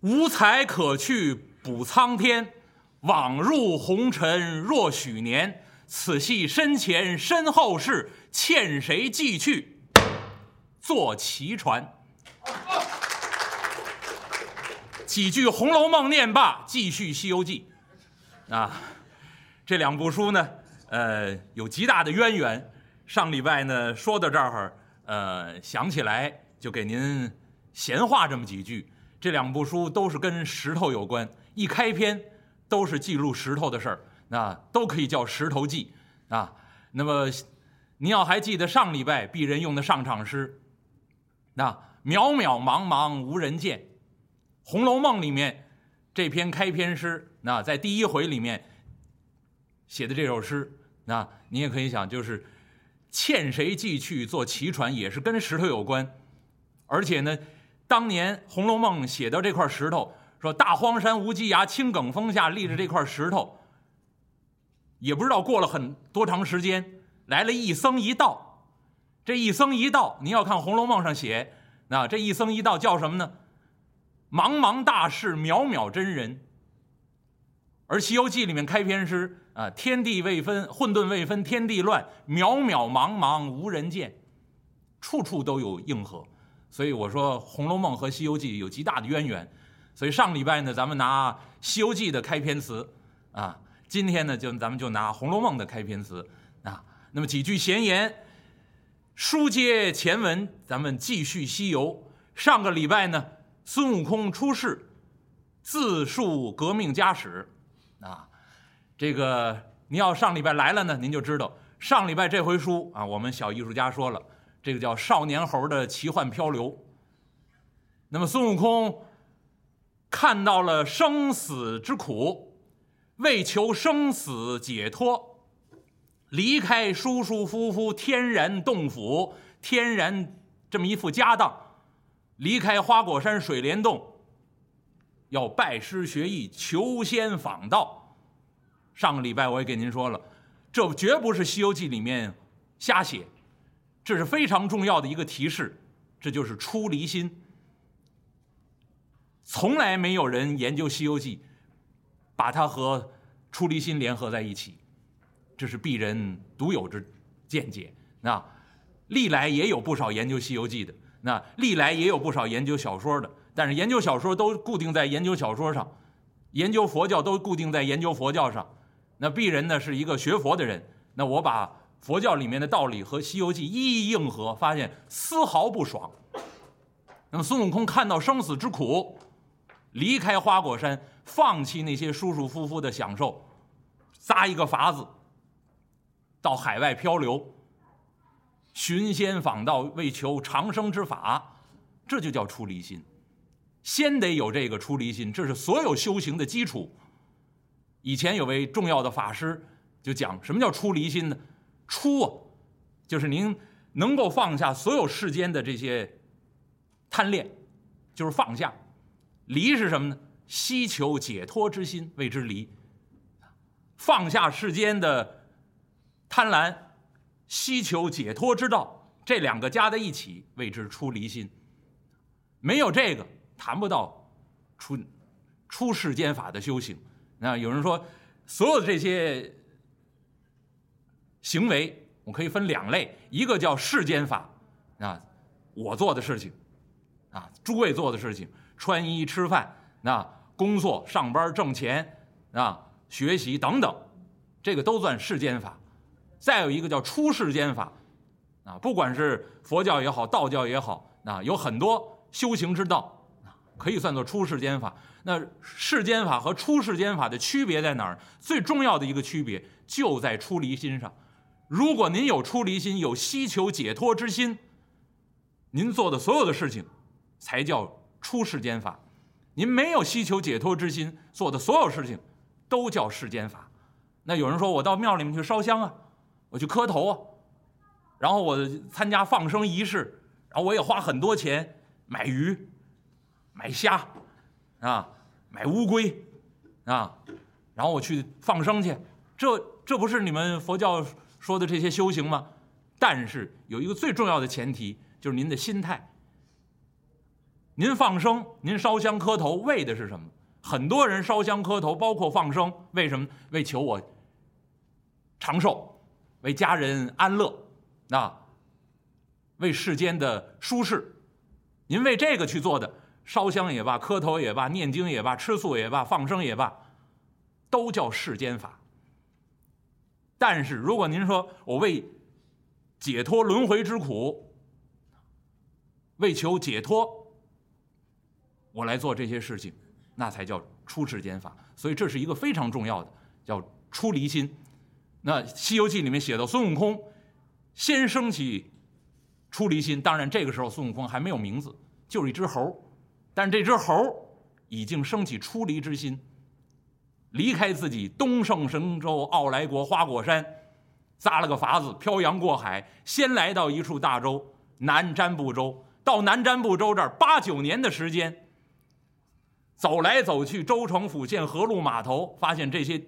无才可去补苍天，枉入红尘若许年。此系身前身后事，欠谁记去坐齐船。几句《红楼梦》念罢，继续《西游记》。啊，这两部书呢，有极大的渊源。上礼拜呢说到这儿，想起来就给您闲话这么几句。这两部书都是跟石头有关，一开篇都是记录石头的事儿，那都可以叫《石头记》啊。那么您要还记得上礼拜鄙人用的上场诗，那渺渺茫茫无人见，《红楼梦》里面这篇开篇诗，那在第一回里面写的这首诗，那你也可以想，就是欠谁寄去坐齐船，也是跟石头有关。而且呢，当年《红楼梦》写到这块石头，说大荒山无稽崖，青埂峰下立着这块石头，也不知道过了多长时间，来了一僧一道。这一僧一道，您要看《红楼梦》上写，那这一僧一道叫什么呢？茫茫大士，渺渺真人。而《西游记》里面开篇诗啊，天地未分，混沌未分，天地乱，渺渺茫茫无人见，处处都有应和。所以我说《红楼梦》和《西游记》有极大的渊源，所以上礼拜呢，咱们拿《西游记》的开篇词啊，今天呢，咱们就拿《红楼梦》的开篇词啊。那么几句闲言，书接前文，咱们继续西游。上个礼拜呢，孙悟空出世，自述革命家史啊。这个您要上礼拜来了呢，您就知道上礼拜这回书啊，我们小艺术家说了。这个叫少年猴的奇幻漂流。那么孙悟空看到了生死之苦，为求生死解脱，离开舒舒服服天然洞府，天然这么一副家当，离开花果山水帘洞，要拜师学艺，求仙访道。上个礼拜我也给您说了，这绝不是《西游记》里面瞎写，这是非常重要的一个提示，这就是出离心。从来没有人研究《西游记》把它和出离心联合在一起，这是鄙人独有之见解。那历来也有不少研究《西游记》的，那历来也有不少研究小说的，但是研究小说都固定在研究小说上，研究佛教都固定在研究佛教上。那鄙人呢是一个学佛的人，那我把佛教里面的道理和《西游记》一一应和，发现丝毫不爽。那么孙悟空看到生死之苦，离开花果山，放弃那些舒舒服服的享受，撒一个法子，到海外漂流，寻仙访道，为求长生之法，这就叫出离心。先得有这个出离心，这是所有修行的基础。以前有位重要的法师就讲，什么叫出离心呢？出就是您能够放下所有世间的这些贪恋，就是放下。离是什么呢？希求解脱之心谓之离，放下世间的贪婪，希求解脱之道，这两个加在一起谓之出离心。没有这个，谈不到出世间法的修行。那有人说，所有的这些行为我可以分两类，一个叫世间法啊，我做的事情啊，诸位做的事情，穿衣吃饭，那工作上班挣钱啊，学习等等，这个都算世间法。再有一个叫出世间法啊，不管是佛教也好，道教也好，那有很多修行之道可以算作出世间法。那世间法和出世间法的区别在哪儿？最重要的一个区别就在出离心上。如果您有出离心，有希求解脱之心，您做的所有的事情才叫出世间法。您没有希求解脱之心，做的所有事情都叫世间法。那有人说，我到庙里面去烧香啊，我去磕头啊，然后我参加放生仪式，然后我也花很多钱买鱼、买虾啊，买乌龟啊，然后我去放生去，这不是你们佛教说的这些修行吗？但是有一个最重要的前提，就是您的心态。您放生，您烧香磕头，为的是什么？很多人烧香磕头，包括放生，为什么？为求我长寿，为家人安乐，啊，为世间的舒适。您为这个去做的，烧香也罢，磕头也罢，念经也罢，吃素也罢，放生也罢，都叫世间法。但是如果您说我为解脱轮回之苦，为求解脱，我来做这些事情，那才叫出世间法。所以这是一个非常重要的，叫出离心。那《西游记》里面写到孙悟空先升起出离心，当然这个时候孙悟空还没有名字，就是一只猴，但这只猴已经升起出离之心，离开自己东胜神州傲来国花果山，撒了个法子漂洋过海，先来到一处大洲南瞻部洲。到南瞻部洲这儿8、9年的时间，走来走去，州城府县河路码头，发现这些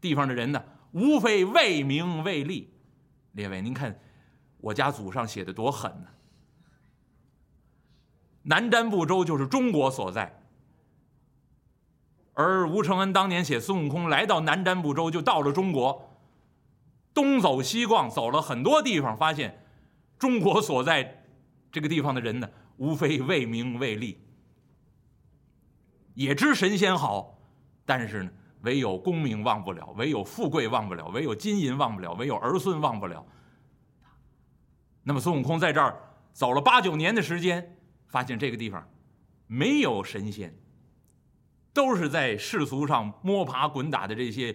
地方的人呢，无非为名为利。列位，您看我家祖上写的多狠呢！南瞻部洲就是中国所在，而吴承恩当年写孙悟空来到南瞻部洲，就到了中国，东走西逛，走了很多地方，发现中国所在这个地方的人呢，无非为名为利，也知神仙好，但是呢，唯有功名忘不了，唯有富贵忘不了，唯有金银忘不了，唯有儿孙忘不了。那么孙悟空在这儿走了8、9年的时间，发现这个地方没有神仙，都是在世俗上摸爬滚打的这些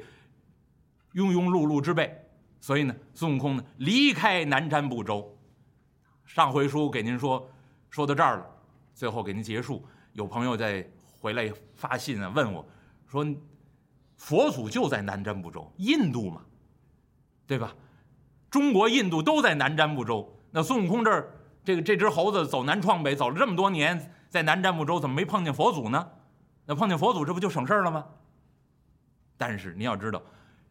庸庸碌碌之辈。所以呢，孙悟空呢离开南瞻部洲。上回书给您说到这儿了，最后给您结束。有朋友在回来发信啊，问我说：“佛祖就在南瞻部洲，印度嘛，对吧？中国、印度都在南瞻部洲。那孙悟空这儿这只猴子走南闯北，走了这么多年，在南瞻部洲怎么没碰见佛祖呢？”那碰见佛祖，这不就省事儿了吗？但是你要知道，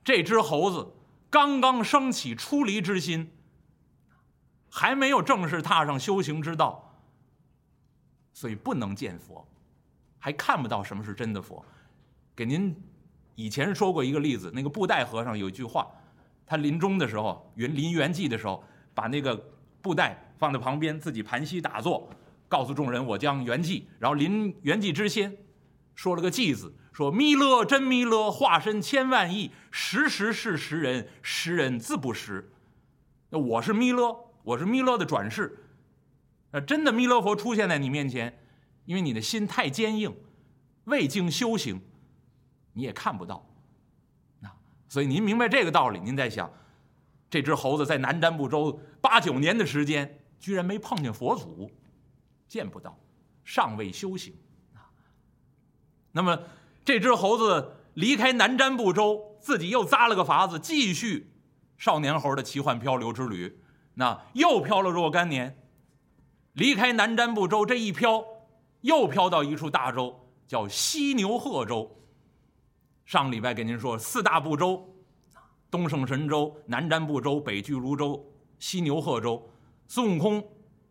这只猴子刚刚升起出离之心，还没有正式踏上修行之道，所以不能见佛，还看不到什么是真的佛。给您以前说过一个例子，那个布袋和尚有一句话，他临终的时候，临圆寂的时候，把那个布袋放在旁边，自己盘膝打坐，告诉众人我将圆寂。然后临圆寂之前说了个偈字，说弥勒真弥勒，化身千万亿，时时是时人，时人自不识。那我是弥勒，我是弥勒的转世。真的弥勒佛出现在你面前，因为你的心太坚硬，未经修行，你也看不到。所以您明白这个道理，您在想，这只猴子在南瞻部洲8、9年的时间，居然没碰见佛祖，见不到，尚未修行。那么这只猴子离开南瞻部洲，自己又扎了个法子，继续少年猴的奇幻漂流之旅。那又漂了若干年，离开南瞻部洲，这一漂又漂到一处大洲，叫西牛贺州。上礼拜给您说4大部洲：东胜神州、南瞻部洲、北俱泸州、西牛贺州。孙悟空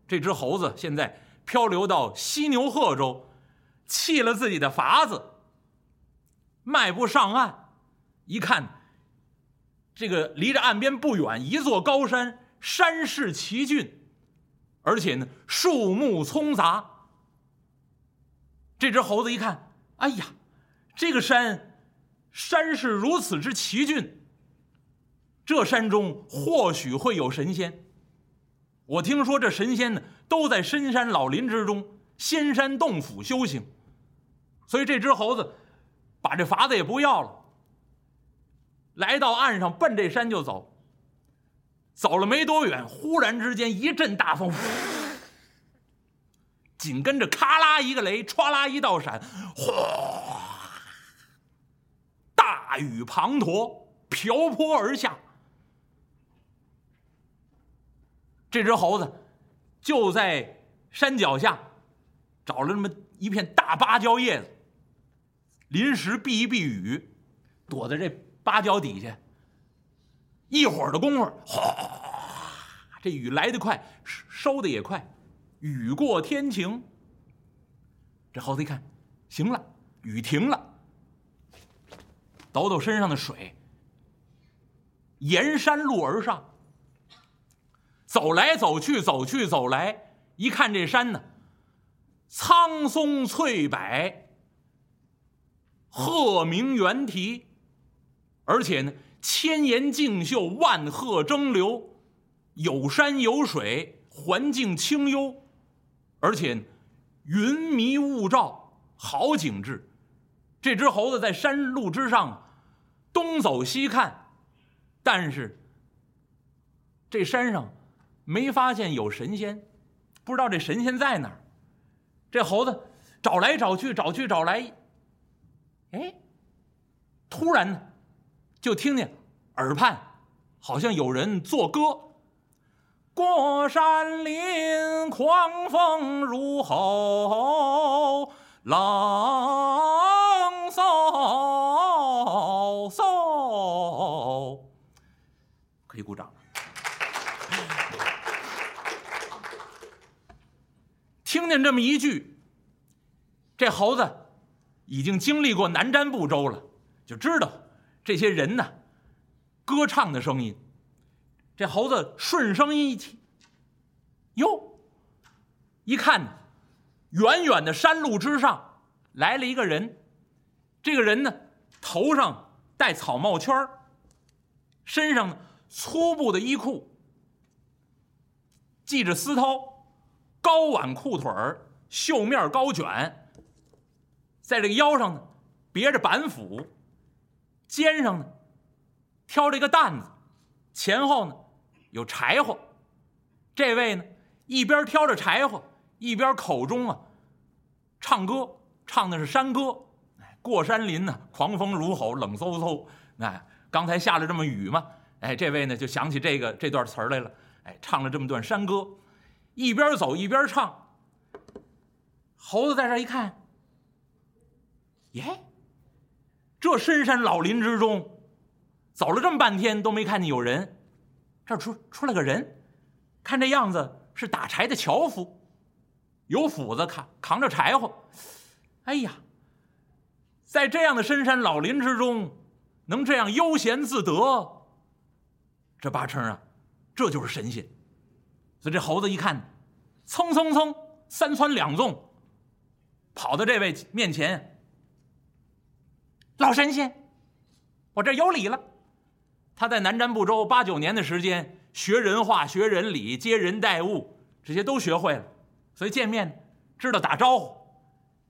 这只猴子现在漂流到西牛贺州，弃了自己的法子，迈不上岸。一看这个离着岸边不远一座高山，山势奇峻，而且呢树木葱杂。这只猴子一看，哎呀，这个山势如此之奇峻，这山中或许会有神仙。我听说这神仙呢都在深山老林之中，仙山洞府修行。所以这只猴子把这法子也不要了，来到岸上，奔这山就走。走了没多远，忽然之间一阵大风，紧跟着咔啦一个雷，歘啦一道闪，哗，大雨滂沱，瓢泼而下。这只猴子就在山脚下找了那么一片大芭蕉叶子，临时避一避雨，躲在这芭蕉底下。一会儿的功夫，哗，这雨来得快，收得也快，雨过天晴。这猴子一看，行了，雨停了，抖抖身上的水，沿山路而上，走来走去，走去走来，一看这山呢，苍松翠柏，鹤鸣猿啼，而且呢，千岩竞秀，万壑争流，有山有水，环境清幽，而且呢云迷雾罩，好景致。这只猴子在山路之上东走西看，但是这山上没发现有神仙，不知道这神仙在哪儿。这猴子找来找去，找去找来，哎，突然呢，就听见耳畔好像有人作歌：过山林，狂风如吼，冷飕飕。可以鼓掌。听见这么一句，这猴子已经经历过南瞻部洲了，就知道这些人呢歌唱的声音。这猴子顺声音一听，哟，一看呢，远远的山路之上来了一个人。这个人呢头上戴草帽圈，身上呢粗布的衣裤，系着丝绦，高挽裤腿，袖面高卷，在这个腰上呢别着板斧，肩上呢挑着一个担子，前后呢有柴火。这位呢一边挑着柴火，一边口中啊唱歌，唱的是山歌。过山林呢，狂风如吼，冷飕飕。哎，刚才下了这么雨嘛，哎，这位呢就想起这段词来了，哎，唱了这么段山歌。一边走一边唱，猴子在这一看，耶，这深山老林之中，走了这么半天都没看见有人，这出来个人，看这样子是打柴的樵夫，有斧子扛着柴火。哎呀，在这样的深山老林之中，能这样悠闲自得，这八成啊，这就是神仙。所以这猴子一看，蹭蹭蹭，三窜两纵，跑到这位面前：“老神仙，我这有理了。”他在南瞻部洲8、9年的时间，学人话，学人理，接人待物，这些都学会了。所以见面知道打招呼，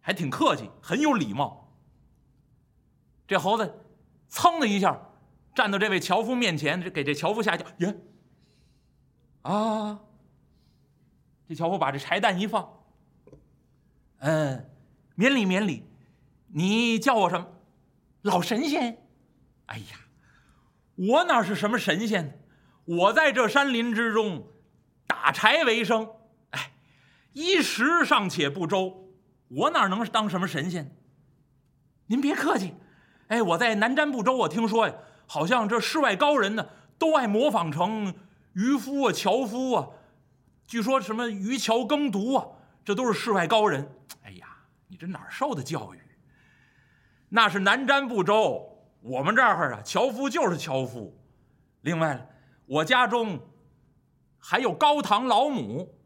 还挺客气，很有礼貌。这猴子蹭的一下站到这位樵夫面前，给这樵夫吓一跳，耶！啊！这樵夫把这柴担一放，免礼免礼，你叫我什么？老神仙。哎呀，我哪是什么神仙？我在这山林之中打柴为生，哎，衣食尚且不周，我哪能当什么神仙？您别客气，哎，我在南瞻部洲，我听说呀，好像这世外高人呢，都爱模仿成渔夫啊、樵夫啊，据说什么渔樵耕读啊，这都是世外高人。哎呀，你这哪儿受的教育？那是南瞻部洲，我们这儿啊，樵夫就是樵夫。另外了，我家中还有高堂老母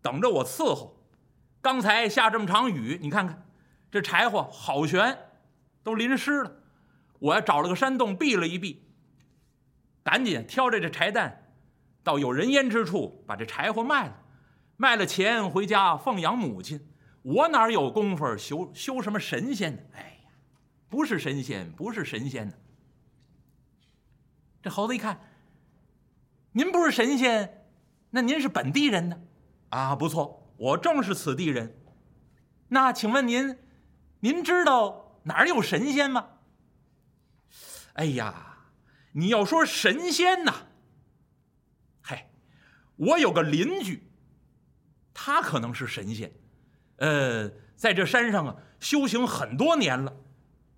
等着我伺候。刚才下这么场雨，你看看这柴火好悬，都淋湿了。我要找了个山洞避了一避，赶紧挑着这柴担，到有人烟之处把这柴火卖了，卖了钱回家奉养母亲。我哪有功夫修什么神仙呢？哎呀，不是神仙，不是神仙呢。这猴子一看，您不是神仙，那您是本地人呢？啊，不错，我正是此地人。那请问您知道哪儿有神仙吗？哎呀，你要说神仙呐，我有个邻居，他可能是神仙，在这山上啊修行很多年了。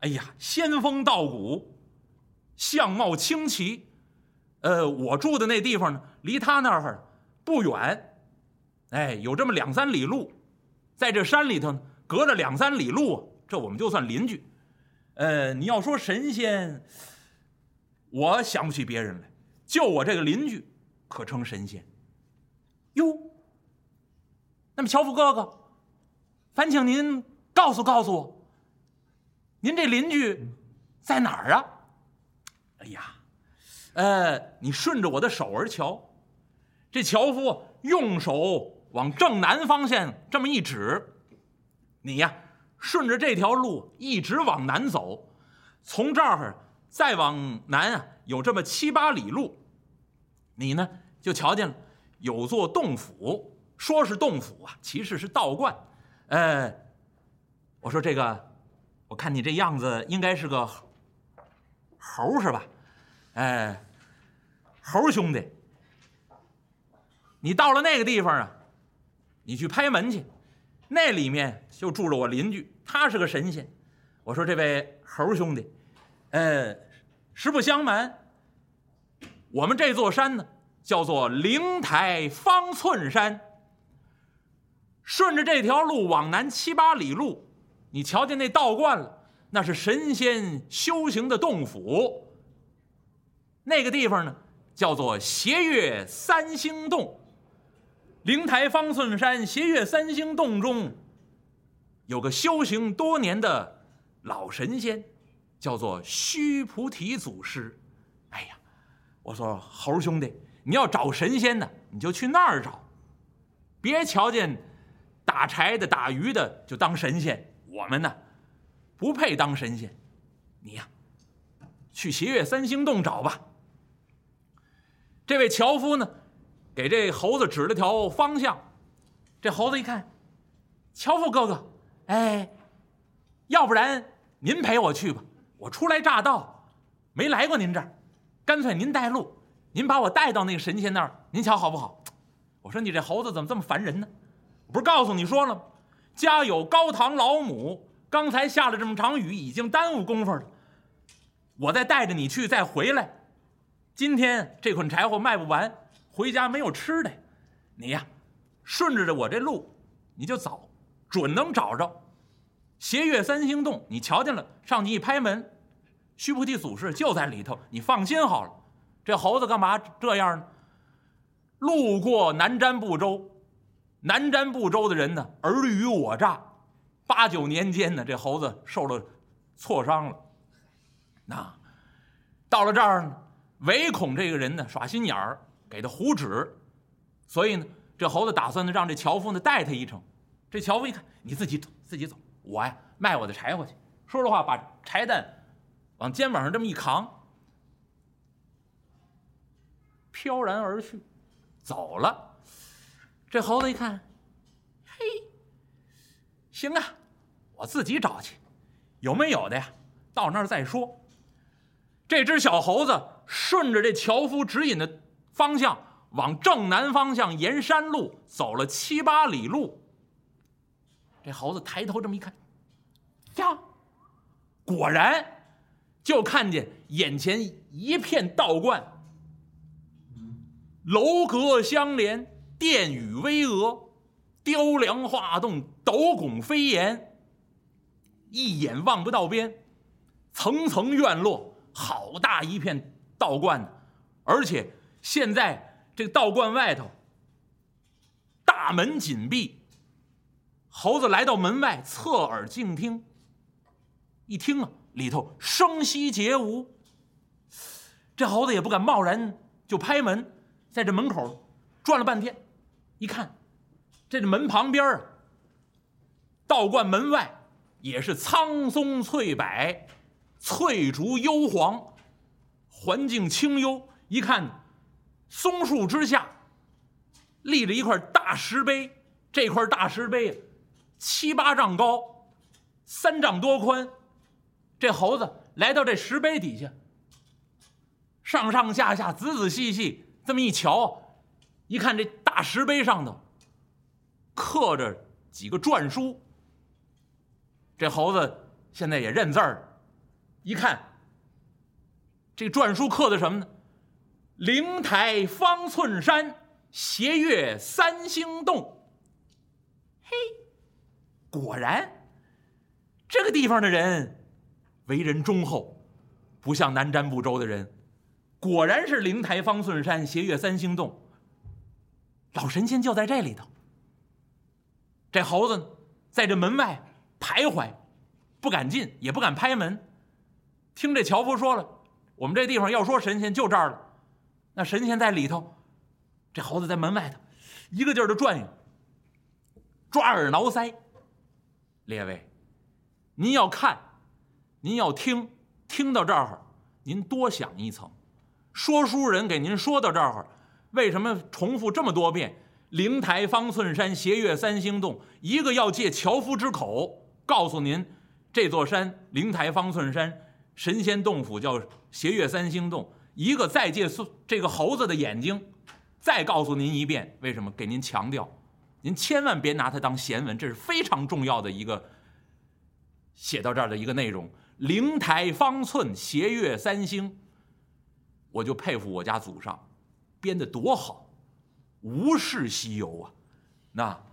哎呀，仙风道骨，相貌清奇。我住的那地方呢，离他那儿不远，哎，有这么2、3里路。在这山里头呢，隔着2-3里路，这我们就算邻居。你要说神仙，我想不起别人来，就我这个邻居可称神仙。哟，那么樵夫哥哥，烦请您告诉我，您这邻居在哪儿啊？哎呀，你顺着我的手儿瞧，这樵夫用手往正南方向这么一指，你呀，顺着这条路一直往南走，从这儿再往南啊，有这么7-8里路，你呢就瞧见了有座洞府，说是洞府啊，其实是道观。我说这个，我看你这样子应该是个猴是吧？猴兄弟，你到了那个地方啊，你去拍门去，那里面就住着我邻居，他是个神仙。我说这位猴兄弟，实不相瞒，我们这座山呢叫做灵台方寸山，顺着这条路往南7-8里路，你瞧见那道观了，那是神仙修行的洞府。那个地方呢叫做斜月三星洞。灵台方寸山斜月三星洞中有个修行多年的老神仙，叫做须菩提祖师。哎呀，我说猴兄弟，你要找神仙呢，你就去那儿找，别瞧见打柴的打鱼的就当神仙，我们呢不配当神仙，你呀去斜月三星洞找吧。这位樵夫呢给这猴子指了条方向，这猴子一看，樵夫哥哥，要不然您陪我去吧，我初来乍到，没来过您这儿，干脆您带路，您把我带到那个神仙那儿，您瞧好不好？我说你这猴子怎么这么烦人呢？我不是告诉你说了吗？家有高堂老母，刚才下了这么场雨，已经耽误工夫了，我再带着你去再回来，今天这捆柴火卖不完，回家没有吃的，你呀顺着我这路你就走，准能找着斜月三星洞。你瞧见了，上去一拍门，须菩提祖师就在里头，你放心好了。这猴子干嘛这样呢？路过南瞻部洲，南瞻部洲的人呢尔虞我诈，8-9年间呢这猴子受了挫伤了。那到了这儿呢，唯恐这个人呢耍心眼儿，给他胡指，所以呢这猴子打算呢让这樵夫呢带他一程。这樵夫一看，你自己走，我呀卖我的柴火去。说实话，把柴担往肩膀上这么一扛，飘然而去走了。这猴子一看，嘿，行啊，我自己找去，有没有的呀到那儿再说。这只小猴子顺着这樵夫指引的方向往正南方向沿山路走了7-8里路，这猴子抬头这么一看，呀，果然就看见眼前一片道观，楼阁相连，殿宇巍峨，雕梁画栋，斗拱飞檐，一眼望不到边，层层院落，好大一片道观呢。而且现在这个道观外头大门紧闭，猴子来到门外侧耳静听，一听啊，里头声息皆无。这猴子也不敢贸然就拍门，在这门口转了半天，一看这门旁边啊，道观门外也是苍松翠柏，翠竹幽篁，环境清幽。一看松树之下立着一块大石碑，这块大石碑7-8丈高，3丈多宽。这猴子来到这石碑底下，上上下下仔细这么一瞧，一看这大石碑上头刻着几个篆书。这猴子现在也认字儿，一看这篆书刻的什么呢？灵台方寸山斜月三星洞。嘿，果然这个地方的人为人忠厚，不像南瞻部洲的人。果然是灵台方寸山，斜月三星洞，老神仙就在这里头。这猴子呢在这门外徘徊，不敢进也不敢拍门。听这樵夫说了，我们这地方要说神仙就这儿了。那神仙在里头，这猴子在门外头，一个劲儿的转悠，抓耳挠腮。列位，您要看，您要听，听到这儿您多想一层。说书人给您说到这儿，为什么重复这么多遍？灵台方寸山，斜月三星洞，一个要借樵夫之口告诉您，这座山灵台方寸山，神仙洞府叫斜月三星洞；一个再借这个猴子的眼睛，再告诉您一遍为什么，给您强调，您千万别拿它当闲文，这是非常重要的一个写到这儿的一个内容。灵台方寸，斜月三星，我就佩服我家祖上编得多好，无事西游啊，那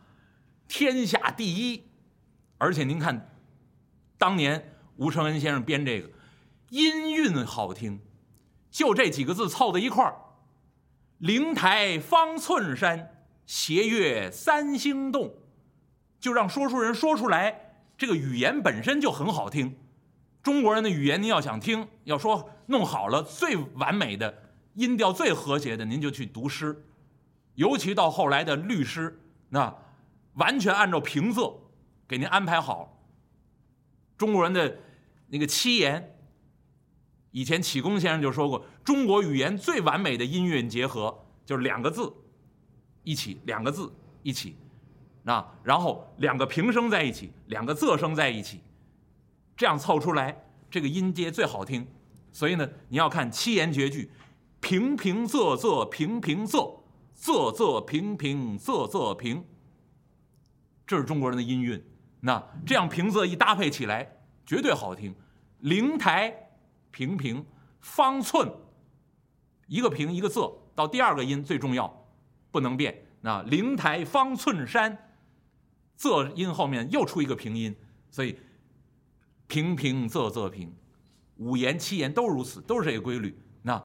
天下第一。而且您看当年吴承恩先生编这个，音韵好听，就这几个字凑到一块儿，灵台方寸山，斜月三星洞，就让说书人说出来，这个语言本身就很好听。中国人的语言您要想听，要说弄好了，最完美的音调最和谐的，您就去读诗，尤其到后来的律诗，那完全按照平仄给您安排好。中国人的那个七言，以前启功先生就说过，中国语言最完美的音韵结合就是两个字一起，两个字一起，那然后两个平声在一起，两个仄声在一起，这样凑出来这个音阶最好听。所以呢，你要看七言绝句，平平仄仄平平仄，仄仄平平仄仄平，这是中国人的音韵。那这样平仄一搭配起来绝对好听。灵台平平，方寸一个平一个仄，到第二个音最重要，不能变。那灵台方寸山，仄音后面又出一个平音，所以平平仄仄平，五言七言都如此，都是这个规律。